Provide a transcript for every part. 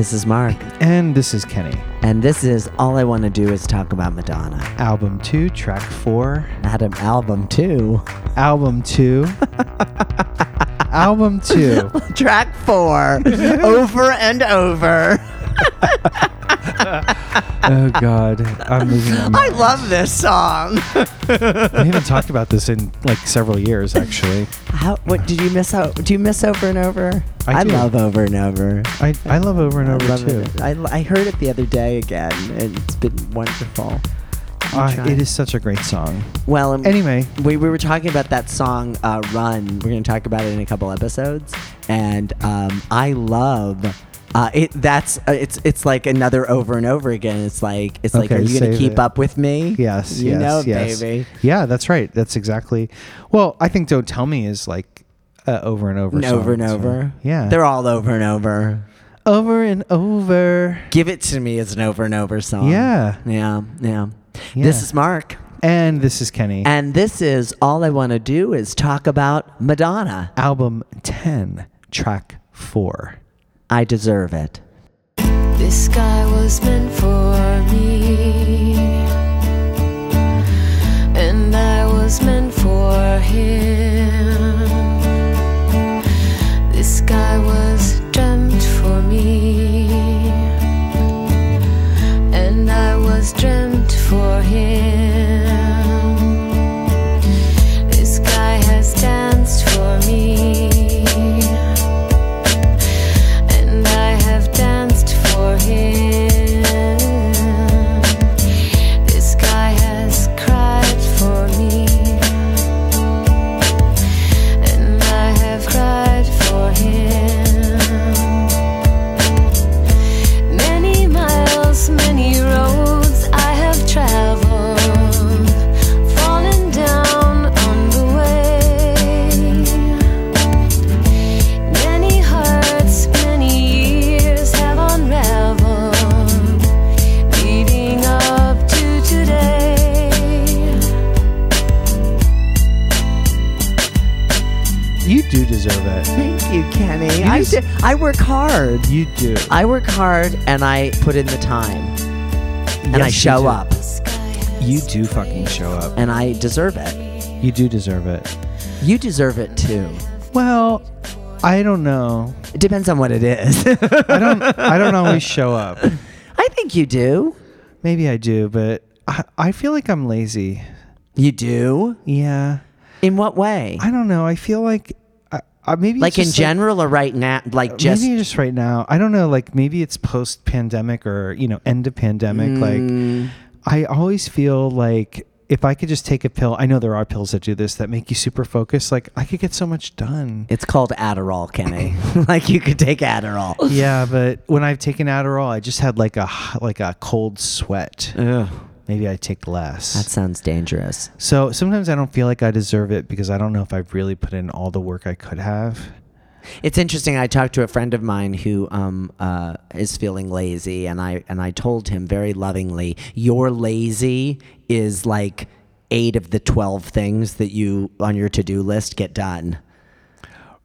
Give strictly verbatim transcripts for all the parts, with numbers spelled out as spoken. This is Mark. And this is Kenny. And this is All I Want to Do Is Talk About Madonna. Album two, track four. Adam, album two. Album two. Album two. Track four. Over and over. Oh, God. I'm losing my mind. I love this song. We haven't talked about this in like several years, actually. How? What did you miss out? Do you miss Over and Over? I, I love Over and Over. I, I love Over and Over, too. I, I heard it the other day again, and it's been wonderful. Uh, it is such a great song. Well, um, anyway, we, we were talking about that song, uh, Run. We're going to talk about it in a couple episodes. And um, I love... Uh, it that's uh, it's it's like another over and over again. It's like it's okay, like are you gonna keep it. up with me? Yes, you yes, know, yes, baby. Yeah, that's right. That's exactly. Well, I think "Don't Tell Me" is like uh, over and over. And over and over. Right? Yeah, they're all over and over. Over and over. Give It To Me is an over and over song. Yeah, yeah, yeah. yeah. This is Mark. And this is Kenny. And this is All I Want to Do Is Talk About Madonna. Album ten, track four. I Deserve It. This sky was meant for me, and I was meant for him. This sky was dreamt for me, and I was dreamt for him. This sky has danced for me. Kenny, I, do, I work hard. You do. I work hard and I put in the time. And yes, I show up. You do fucking show up. And I deserve it. You do deserve it. You deserve it too. Well, I don't know. It depends on what it is. I don't I don't always show up. I think you do. Maybe I do, but I, I feel like I'm lazy. You do? Yeah. In what way? I don't know. I feel like Uh, maybe like in like, general or right now, like just maybe just right now. I don't know. Like maybe it's post pandemic or, you know, end of pandemic. Mm. Like I always feel like if I could just take a pill, I know there are pills that do this that make you super focused. Like I could get so much done. It's called Adderall, Kenny. Like you could take Adderall. Yeah. But when I've taken Adderall, I just had like a, like a cold sweat. Ugh. Maybe I take less. That sounds dangerous. So sometimes I don't feel like I deserve it because I don't know if I've really put in all the work I could have. It's interesting. I talked to a friend of mine who um, uh, is feeling lazy, and I and I told him very lovingly, "You're lazy is like eight of the twelve things that you on your to-do list get done."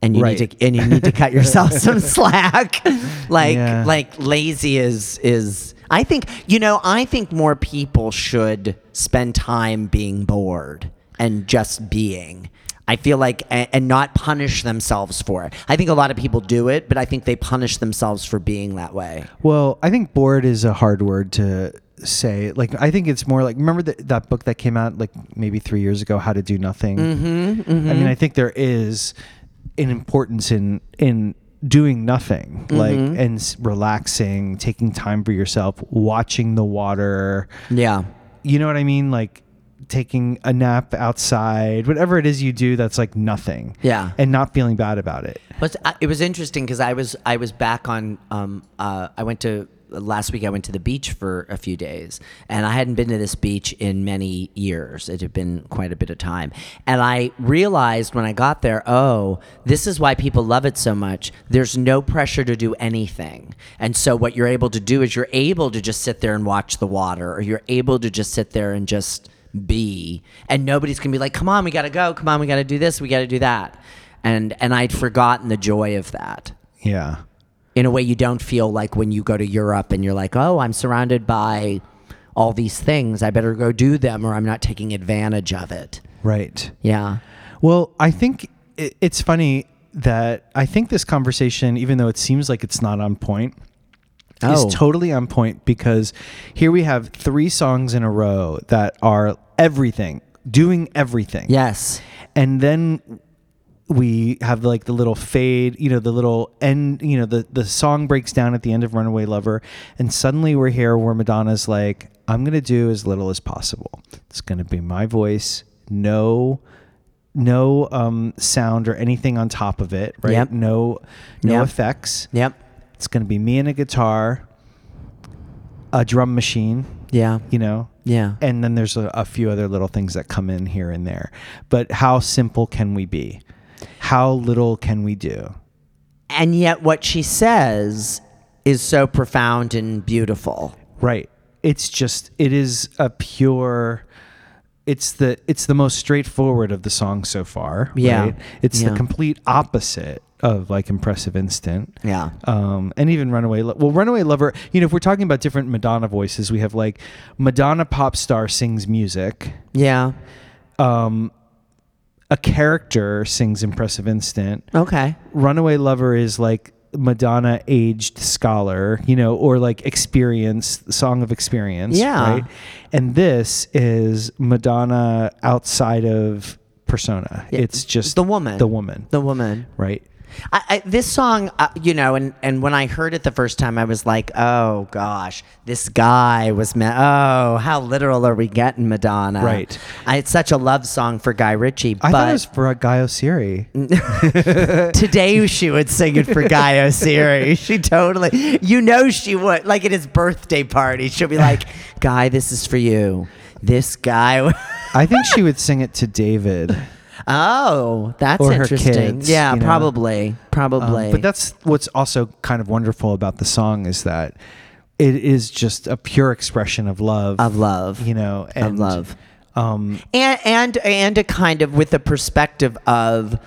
And you right. need to and you need to cut yourself some slack. Like yeah. like lazy is is I think you know, I think more people should spend time being bored and just being. I feel like and, and not punish themselves for it. I think a lot of people do it, but I think they punish themselves for being that way. Well, I think bored is a hard word to say. Like I think it's more like remember the, that book that came out like maybe three years ago, How to Do Nothing. Mm-hmm, mm-hmm. I mean, I think there is in importance in in doing nothing, mm-hmm. like and s- relaxing, taking time for yourself, watching the water. Yeah, you know what I mean, like taking a nap outside, whatever it is you do that's like nothing. Yeah, and not feeling bad about it. But it was interesting because I was I was back on. Um, uh, I went to last week. I went to the beach for a few days, and I hadn't been to this beach in many years. It had been quite a bit of time, and I realized when I got there, oh, this is why people love it so much. There's no pressure to do anything, and so what you're able to do is you're able to just sit there and watch the water, or you're able to just sit there and just be, and nobody's gonna be like, come on, we gotta go, come on, we gotta do this, we gotta do that, and and I'd forgotten the joy of that. Yeah. in a way you don't feel like when you go to Europe and you're like, oh, I'm surrounded by all these things. I better go do them or I'm not taking advantage of it. Right. Yeah. Well, I think it, it's funny that I think this conversation, even though it seems like it's not on point, oh. is totally on point, because here we have three songs in a row that are everything, doing everything. Yes. And then we have like the little fade, you know, the little end, you know, the, the song breaks down at the end of Runaway Lover. And suddenly we're here where Madonna's like, I'm going to do as little as possible. It's going to be my voice. No, no um, sound or anything on top of it, right? Yep. No, no yep. effects. Yep. It's going to be me and a guitar, a drum machine. Yeah. You know? Yeah. And then there's a, a few other little things that come in here and there. But how simple can we be? How little can we do? And yet what she says is so profound and beautiful. Right. It's just, it is a pure... It's the it's the most straightforward of the songs so far. Yeah, right? It's yeah. the complete opposite of like Impressive Instant. Yeah, um, and even Runaway. Lo- well, Runaway Lover. You know, if we're talking about different Madonna voices, we have like Madonna pop star sings music. Yeah, um, a character sings Impressive Instant. Okay, Runaway Lover is like Madonna aged scholar, you know, or like experience, song of experience. Yeah. Right. And this is Madonna outside of persona. Yeah. It's just the woman, the woman, the woman. Right. I, I, this song, uh, you know, and, and when I heard it the first time, I was like, oh gosh, this guy was meant. Oh, how literal are we getting, Madonna? Right. I, it's such a love song for Guy Ritchie. I but thought it was for Guy Oseary. Today she would sing it for Guy Oseary. She totally, you know, she would. Like at his birthday party, she'll be like, Guy, this is for you. This guy. I think she would sing it to David. Oh, that's or interesting. Kids, yeah, you know? probably, probably. Um, but that's what's also kind of wonderful about the song is that it is just a pure expression of love, of love, you know, and, of love, um, and and and a kind of with a perspective of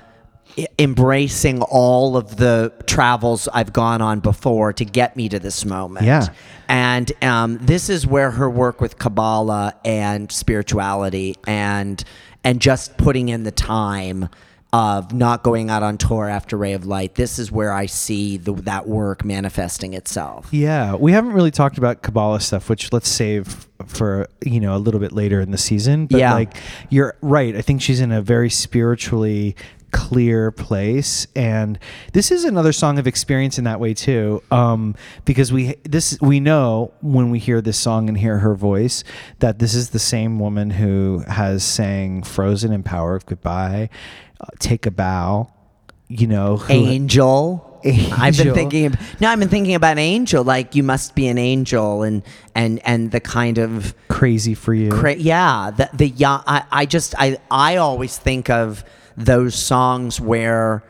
embracing all of the travels I've gone on before to get me to this moment. Yeah. And um, this is where her work with Kabbalah and spirituality and and just putting in the time of not going out on tour after Ray of Light, this is where I see the, that work manifesting itself. Yeah, we haven't really talked about Kabbalah stuff, which let's save for, you know, a little bit later in the season. But yeah. like, you're right. I think she's in a very spiritually clear place, and this is another song of experience in that way too, um because we this we know when we hear this song and hear her voice that this is the same woman who has sang Frozen and Power of Goodbye, uh, Take a Bow, you know, who, Angel. Angel. I've been thinking of, no, I've been thinking about Angel, like you must be an angel, and and, and the kind of crazy for you, cra- yeah. The the yeah, I, I just I I always think of those songs where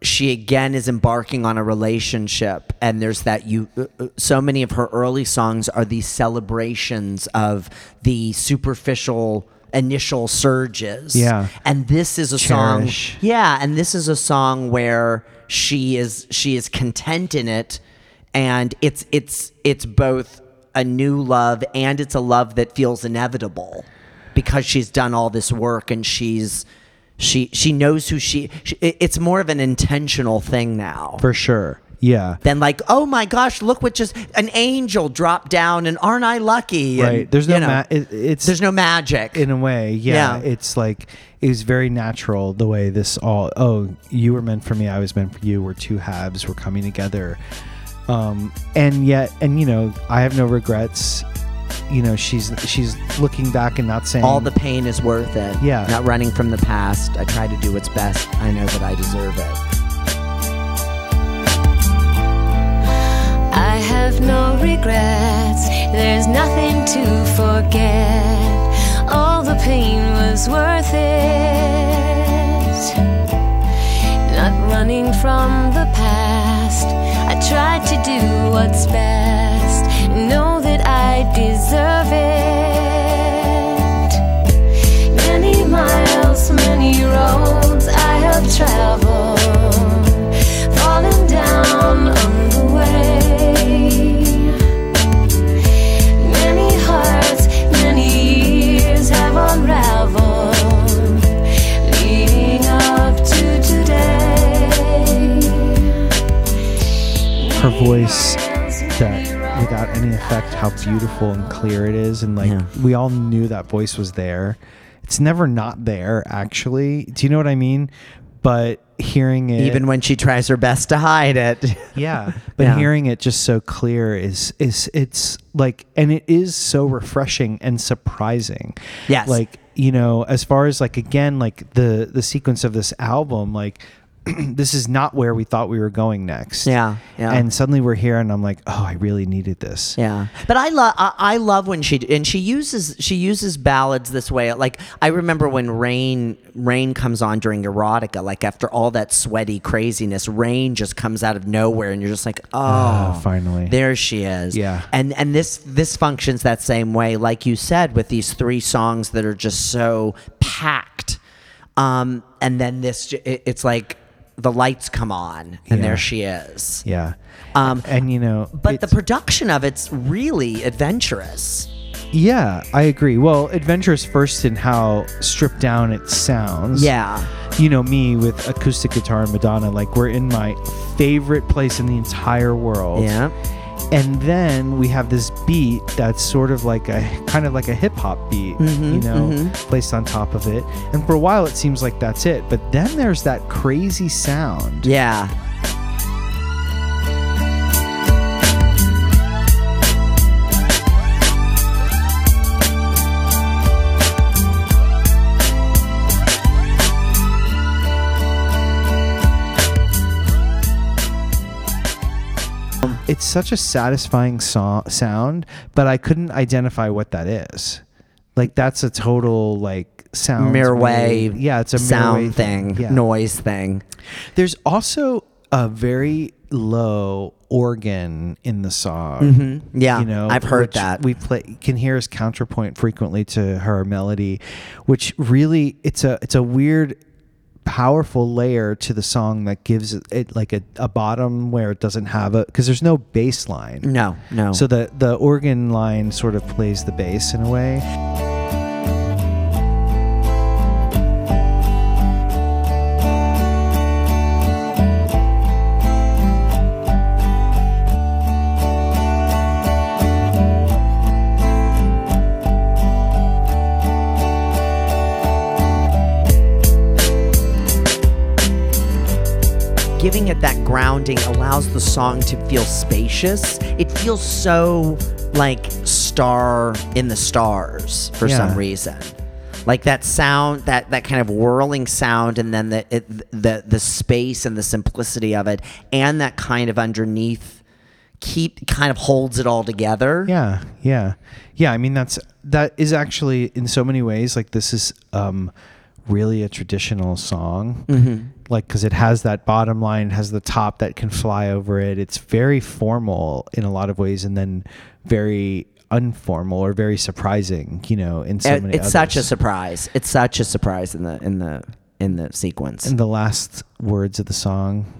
she again is embarking on a relationship, and there's that you. Uh, so many of her early songs are these celebrations of the superficial initial surges. Yeah, and this is a Cherish. song. Yeah, and this is a song where she is she is content in it, and it's it's it's both a new love and it's a love that feels inevitable because she's done all this work and she's she she knows who she, she it's more of an intentional thing now. For sure. Yeah. Then like, oh my gosh, look what just an angel dropped down, and aren't I lucky? Right. And, there's no you know, ma- it, it's there's no magic in a way. Yeah. yeah. It's like it was very natural the way this all. Oh, you were meant for me. I was meant for you. We're two halves. We're coming together. Um, and yet, and you know, I have no regrets. You know, she's she's looking back and not saying all the pain is worth it. Yeah. Not running from the past. I try to do what's best. I know that I deserve it. I have no regrets, there's nothing to forget, all the pain was worth it. Not running from the past, I tried to do what's best, know that I deserve it. Many miles, many roads I have traveled, fallen down on the way. voice that without any effect, how beautiful and clear it is. And like, yeah. we all knew that voice was there. It's never not there, actually. Do you know what I mean? But hearing it, even when she tries her best to hide it. Yeah. But yeah. hearing it just so clear is, is it's like, and it is so refreshing and surprising. Yes. Like, you know, as far as like, again, like the, the sequence of this album, like, this is not where we thought we were going next. Yeah, yeah. And suddenly we're here and I'm like, oh, I really needed this. Yeah. But I love, I, I love when she, and she uses, she uses ballads this way. Like I remember when Rain, Rain comes on during Erotica, like after all that sweaty craziness, Rain just comes out of nowhere and you're just like, oh, oh finally, there she is. Yeah. And, and this, this functions that same way, like you said, with these three songs that are just so packed. Um, and then this, it, it's like, the lights come on and yeah. there she is. Yeah. Um, and you know, but the production of it's really adventurous. Yeah, I agree. Well, adventurous first in how stripped down it sounds. Yeah. You know, me with acoustic guitar and Madonna, like we're in my favorite place in the entire world. Yeah. And then we have this beat that's sort of like a kind of like a hip hop beat, mm-hmm, you know, mm-hmm. placed on top of it. And for a while, it seems like that's it. But then there's that crazy sound. Yeah. It's such a satisfying so- sound, but I couldn't identify what that is. Like, that's a total, like, sound. Mirror wave. Yeah, it's a sound mirror wave thing, yeah. noise thing. There's also a very low organ in the song. Mm-hmm. Yeah, you know, I've heard that. We play can hear as counterpoint frequently to her melody, which really, it's a it's a weird... powerful layer to the song that gives it, it like a, a bottom where it doesn't have a, because there's no bass line. No, no. So the, the organ line sort of plays the bass in a way. Giving it that grounding allows the song to feel spacious. It feels so like Star in the Stars for yeah. some reason. Like that sound, that, that kind of whirling sound, and then the, it, the the space and the simplicity of it, and that kind of underneath keep kind of holds it all together. Yeah, yeah, yeah. I mean, that's that is actually in so many ways like this is um, really a traditional song. Mm-hmm. Like, because it has that bottom line, has the top that can fly over it. It's very formal in a lot of ways, and then very informal or very surprising. You know, in so it, many. It's others. Such a surprise. It's such a surprise in the in the in the sequence. In the last words of the song,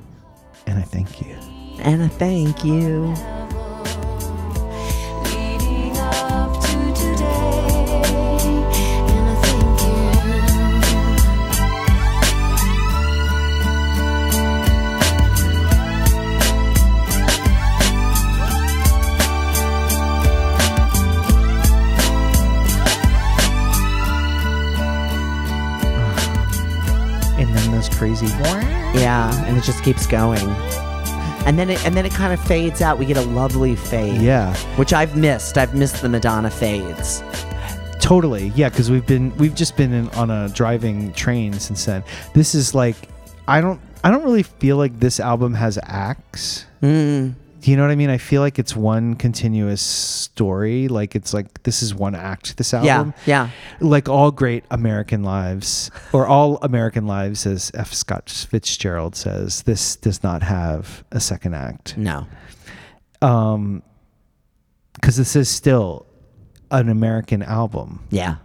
and I thank you. And I thank you. Crazy. Yeah, and it just keeps going, and then it and then it kind of fades out. We get a lovely fade. Yeah, which I've missed. I've missed the Madonna fades. Totally. Yeah, because we've been we've just been in, on a driving train since then. This is like, I don't I don't really feel like this album has acts. Mm. Do you know what I mean? I feel like it's one continuous story. Like it's like, this is one act, this album. Yeah, yeah. Like all great American lives, or all American lives, as F. Scott Fitzgerald says, this does not have a second act. No. Um, because this is still an American album. Yeah.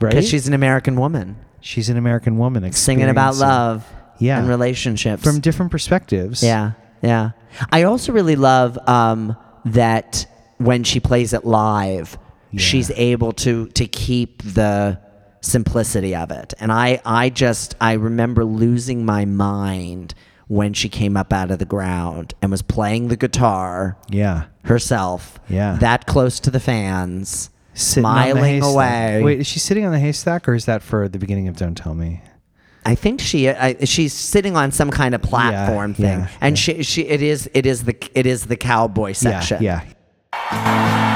Right? Because she's an American woman. She's an American woman. Singing about love yeah. and relationships. From different perspectives. Yeah. Yeah. I also really love um, that when she plays it live, yeah. she's able to to keep the simplicity of it. And I, I just, I remember losing my mind when she came up out of the ground and was playing the guitar yeah. herself, yeah. that close to the fans, sitting smiling the away. Wait, is she sitting on the haystack, or is that for the beginning of Don't Tell Me? I think she I, she's sitting on some kind of platform yeah, thing, yeah, and yeah. she she it is it is the it is the cowboy section. Yeah. yeah.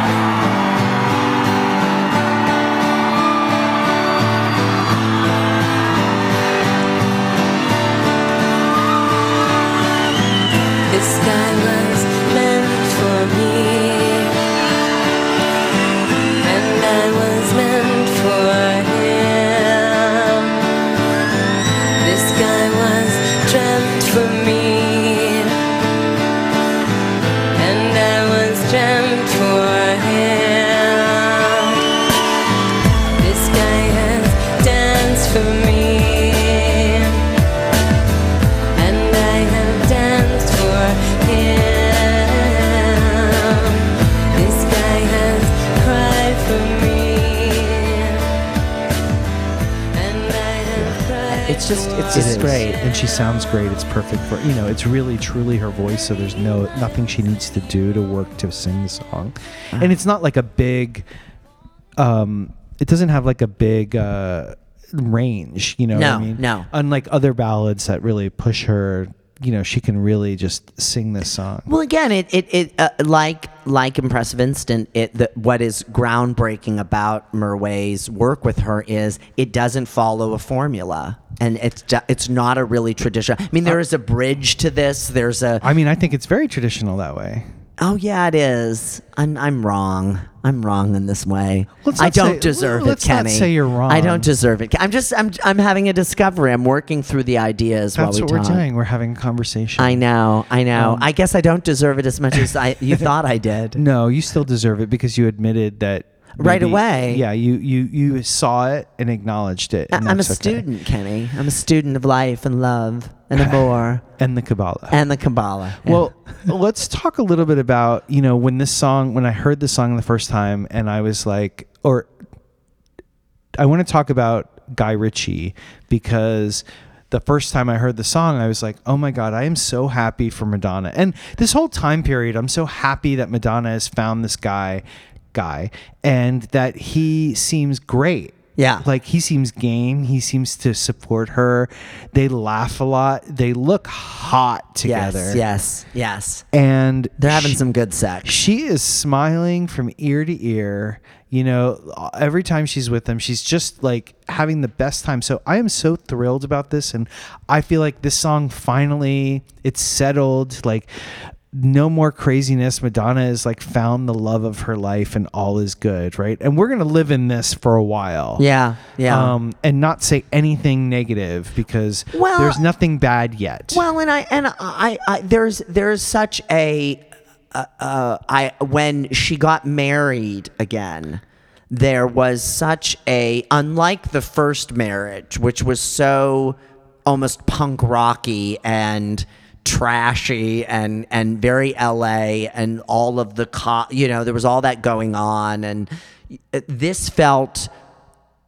Just, it's just it great, and she sounds great. It's perfect for, you know, it's really truly her voice. So there's no nothing she needs to do to work to sing the song, uh-huh. and it's not like a big. Um, it doesn't have like a big uh, range, you know. No, what I mean? no. Unlike other ballads that really push her, you know, she can really just sing this song. Well, again, it it, it uh, like like Impressive Instant. It the, what is groundbreaking about Merway's work with her is it doesn't follow a formula. And it's it's not a really traditional. I mean, there is a bridge to this. There's a. I mean, I think it's very traditional that way. Oh yeah, it is. I'm I'm wrong. I'm wrong in this way. I don't say, deserve let's it, Kenny. Let's not say you're wrong. I don't deserve it. I'm just I'm I'm having a discovery. I'm working through the ideas That's while we talk. That's what we're doing. We're having a conversation. I know. I know. Um, I guess I don't deserve it as much as I you thought I did. No, you still deserve it because you admitted that. Maybe, right away. Yeah, you, you, you saw it and acknowledged it. And I'm a student, okay. Kenny. I'm a student of life and love and amor. and the Kabbalah. And the Kabbalah. Yeah. Well, let's talk a little bit about, you know, when this song, when I heard this song the first time and I was like, or I want to talk about Guy Ritchie because the first time I heard the song, I was like, oh my God, I am so happy for Madonna. And this whole time period, I'm so happy that Madonna has found this guy. guy and that he seems great. Yeah. Like he seems game. He seems to support her. They laugh a lot. They look hot together. Yes, yes, yes. And they're having she, some good sex. She is smiling from ear to ear. You know, every time she's with him, she's just like having the best time. So I am so thrilled about this. And I feel like this song finally, it's settled. Like, no more craziness. Madonna is like found the love of her life and all is good, right? And we're going to live in this for a while. Yeah, yeah. Um, and not say anything negative because well, there's nothing bad yet. Well, and I and I, I there's there's such a uh, uh, I when she got married again, there was such a unlike the first marriage, which was so almost punk rocky and trashy and and very L A and all of the co- you know there was all that going on, and this felt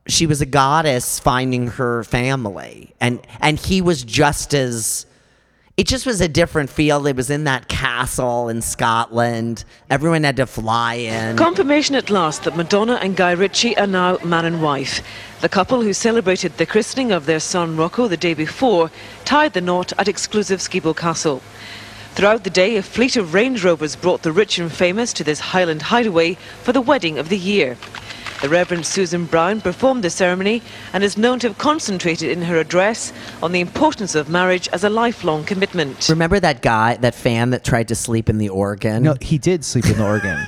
she was a goddess finding her family, and and he was just as it just was a different feel. It was in that castle in Scotland. Everyone had to fly in. Confirmation at last that Madonna and Guy Ritchie are now man and wife. The couple, who celebrated the christening of their son Rocco the day before, tied the knot at exclusive Skibo Castle. Throughout the day, a fleet of Range Rovers brought the rich and famous to this Highland hideaway for the wedding of the year. The Reverend Susan Brown performed the ceremony and is known to have concentrated in her address on the importance of marriage as a lifelong commitment. Remember that guy, that fan that tried to sleep in the organ? No, he did sleep in the organ.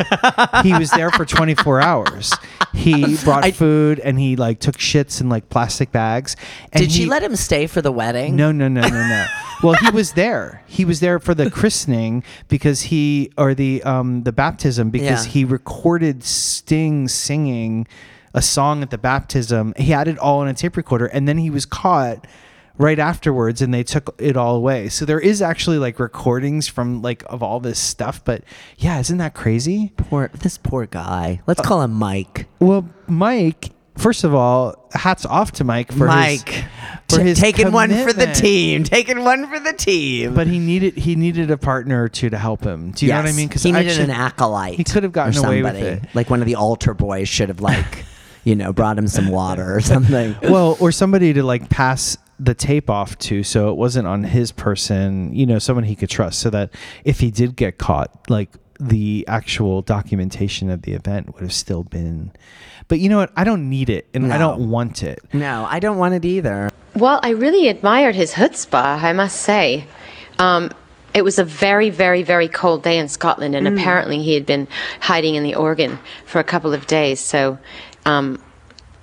He was there for twenty-four hours. He brought I, food and he like took shits in like plastic bags. And did he, she let him stay for the wedding? No, no, no, no, no. Well, he was there. He was there for the christening because he, or the um, the baptism, because yeah. he recorded Sting singing a song at the baptism. He had it all on a tape recorder, and then he was caught right afterwards, and they took it all away. So there is actually like recordings from like of all this stuff. But yeah, isn't that crazy? Poor this poor guy. Let's uh, call him Mike. Well, Mike First of all, hats off to Mike for Mike. his, for T- his taking commitment. one for the team, taking one for the team. But he needed he needed a partner or two to help him. Do you yes. know what I mean? Because he needed actually, an acolyte. He could have gotten somebody. away with it. Like one of the altar boys should have like, you know, brought him some water or something. Well, or somebody to like pass the tape off to, so it wasn't on his person. You know, someone he could trust, so that if he did get caught, like. The actual documentation of the event would have still been... But you know what? I don't need it, and no. I don't want it. No, I don't want it either. Well, I really admired his chutzpah, I must say. Um, it was a very, very, very cold day in Scotland, and mm. apparently he had been hiding in the organ for a couple of days, so... Um,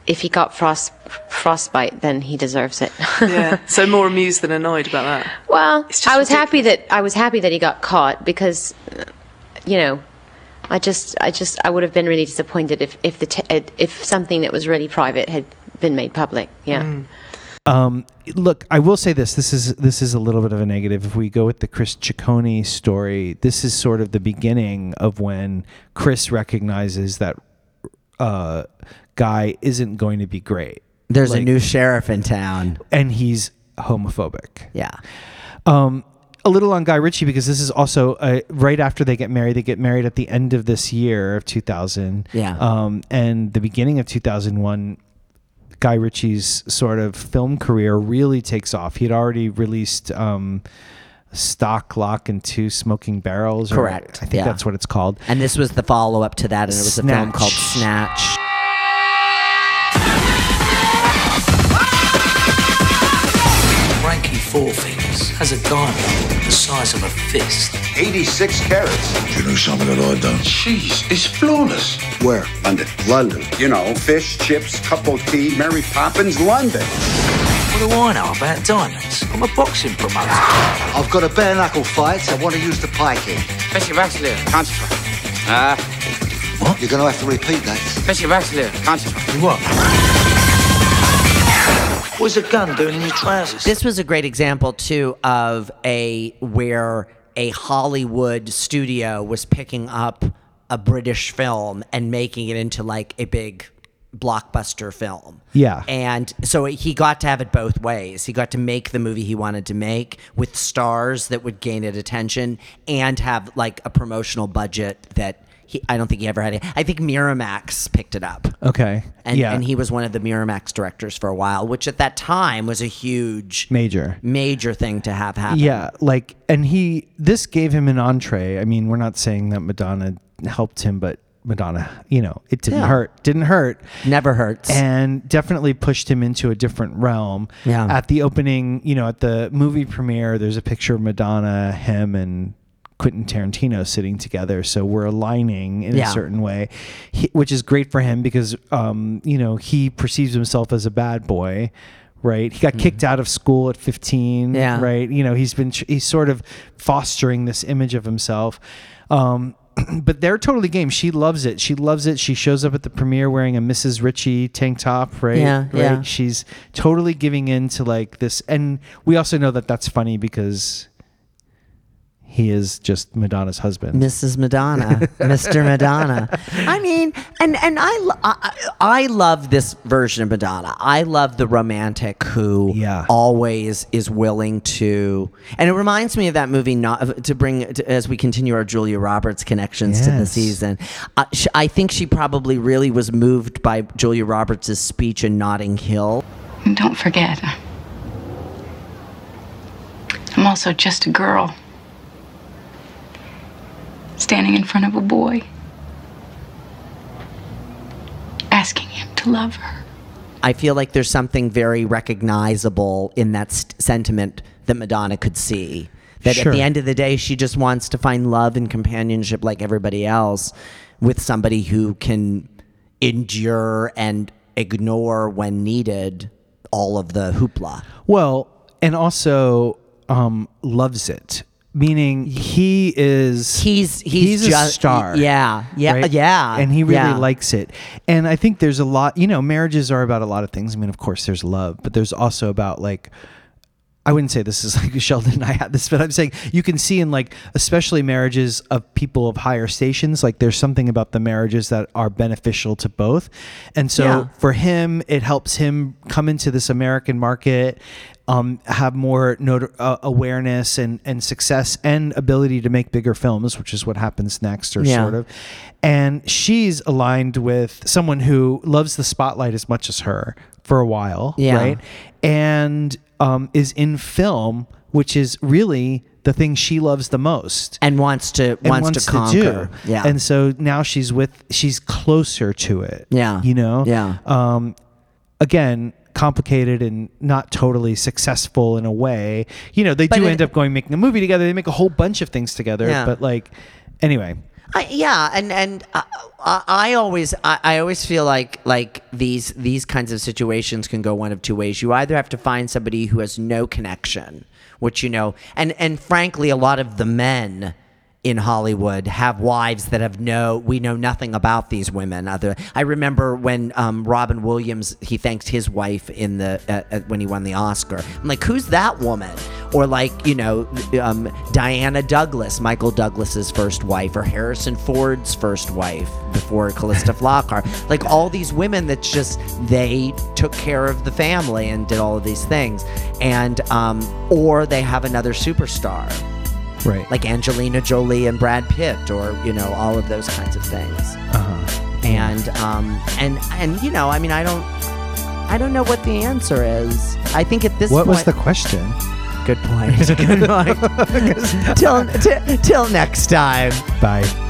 if he got frost frostbite, then he deserves it. Yeah. So more amused than annoyed about that. Well, I was ridiculous. happy that I was happy that he got caught, because... You know, I just, I just, I would have been really disappointed if, if the, t- if something that was really private had been made public. Yeah. Mm. Um, look, I will say this. This is, this is a little bit of a negative. If we go with the Chris Ciccone story, this is sort of the beginning of when Chris recognizes that uh, Guy isn't going to be great. There's like, a new sheriff in town, and he's homophobic. Yeah. Um. A little on Guy Ritchie, because this is also uh, right after they get married. They get married at the end of this year of two thousand. Yeah. Um, and the beginning of two thousand one, Guy Ritchie's sort of film career really takes off. He had already released um, Stock, Lock and Two Smoking Barrels. Correct. Or, I think yeah. that's what it's called. And this was the follow-up to that, and it was Snatch. a film called Snatch. Frankie Fourfingers has a diamond the size of a fist. eighty-six carats. You know something that I don't? Jeez, it's flawless. Where? London. London. You know, fish, chips, cup of tea, Mary Poppins, London. What do I know about diamonds? I'm a boxing promoter. I've got a bare-knuckle fight, so I want to use the pike here. Special wrestler. Concentrate. Ah. Uh, what? You're going to have to repeat that. Special wrestler. Concentrate. You what? What was a gun doing in your trousers? This was a great example, too, of a where a Hollywood studio was picking up a British film and making it into, like, a big blockbuster film. Yeah. And so he got to have it both ways. He got to make the movie he wanted to make with stars that would gain it attention and have, like, a promotional budget that... He, I don't think he ever had it. I think Miramax picked it up. Okay. And, yeah. and he was one of the Miramax directors for a while, which at that time was a huge... Major. Major thing to have happen. Yeah. Like, and he... This gave him an entree. I mean, we're not saying that Madonna helped him, but Madonna, you know, it didn't yeah. hurt. Didn't hurt. Never hurts. And definitely pushed him into a different realm. Yeah. At the opening, you know, at the movie premiere, there's a picture of Madonna, him, and... Quentin Tarantino sitting together, so we're aligning in yeah. a certain way, he, which is great for him because um, you know, he perceives himself as a bad boy, right? He got mm-hmm. kicked out of school at fifteen, yeah. right? You know, he's been he's sort of fostering this image of himself. Um, but they're totally game. She loves it. She loves it. She shows up at the premiere wearing a Missus Ritchie tank top, right? Yeah, right? yeah. She's totally giving in to like this, and we also know that that's funny because. He is just Madonna's husband. Missus Madonna. Mister Madonna. I mean, and, and I, I, I love this version of Madonna. I love the romantic who yeah. always is willing to... And it reminds me of that movie, not, to bring to, as we continue our Julia Roberts connections yes. to the season. Uh, sh- I think she probably really was moved by Julia Roberts' speech in Notting Hill. And don't forget, I'm also just a girl. Standing in front of a boy, asking him to love her. I feel like there's something very recognizable in that st- sentiment that Madonna could see. That sure. at the end of the day, she just wants to find love and companionship like everybody else with somebody who can endure and ignore when needed all of the hoopla. Well, and also um, loves it. Meaning he is he's he's, he's a just, star. Yeah. Yeah. Right? Yeah. And he really yeah. likes it. And I think there's a lot, you know, marriages are about a lot of things. I mean, of course there's love, but there's also about like I wouldn't say this is like Sheldon and I had this, but I'm saying you can see in like, especially marriages of people of higher stations, like there's something about the marriages that are beneficial to both. And so yeah. for him, it helps him come into this American market, um, have more not- uh, awareness and, and success and ability to make bigger films, which is what happens next or yeah. sort of. And she's aligned with someone who loves the spotlight as much as her for a while. Yeah. Right. And, Um, is in film, which is really the thing she loves the most and wants to and wants, wants to conquer. To do. Yeah, and so now she's with she's closer to it. Yeah, you know. Yeah. Um, again, complicated and not totally successful in a way. You know, they but do it, end up going making a movie together. They make a whole bunch of things together. Yeah. But like, anyway. I, yeah, and and I, I always I, I always feel like like these these kinds of situations can go one of two ways. You either have to find somebody who has no connection, which you know, and and frankly, a lot of the men in Hollywood have wives that have no, we know nothing about these women. Other, I remember when um, Robin Williams, he thanked his wife in the uh, uh, when he won the Oscar. I'm like, who's that woman? Or like, you know, um, Diana Douglas, Michael Douglas's first wife, or Harrison Ford's first wife before Calista Flockhart. Like all these women that's just, they took care of the family and did all of these things. And, um, or they have another superstar. Right. Like Angelina Jolie and Brad Pitt, or, you know, all of those kinds of things. Uh-huh. And, um, and, and, you know, I mean, I don't, I don't know what the answer is. I think at this what point. What was the question? Good point. Good point. till, t- till next time. Bye.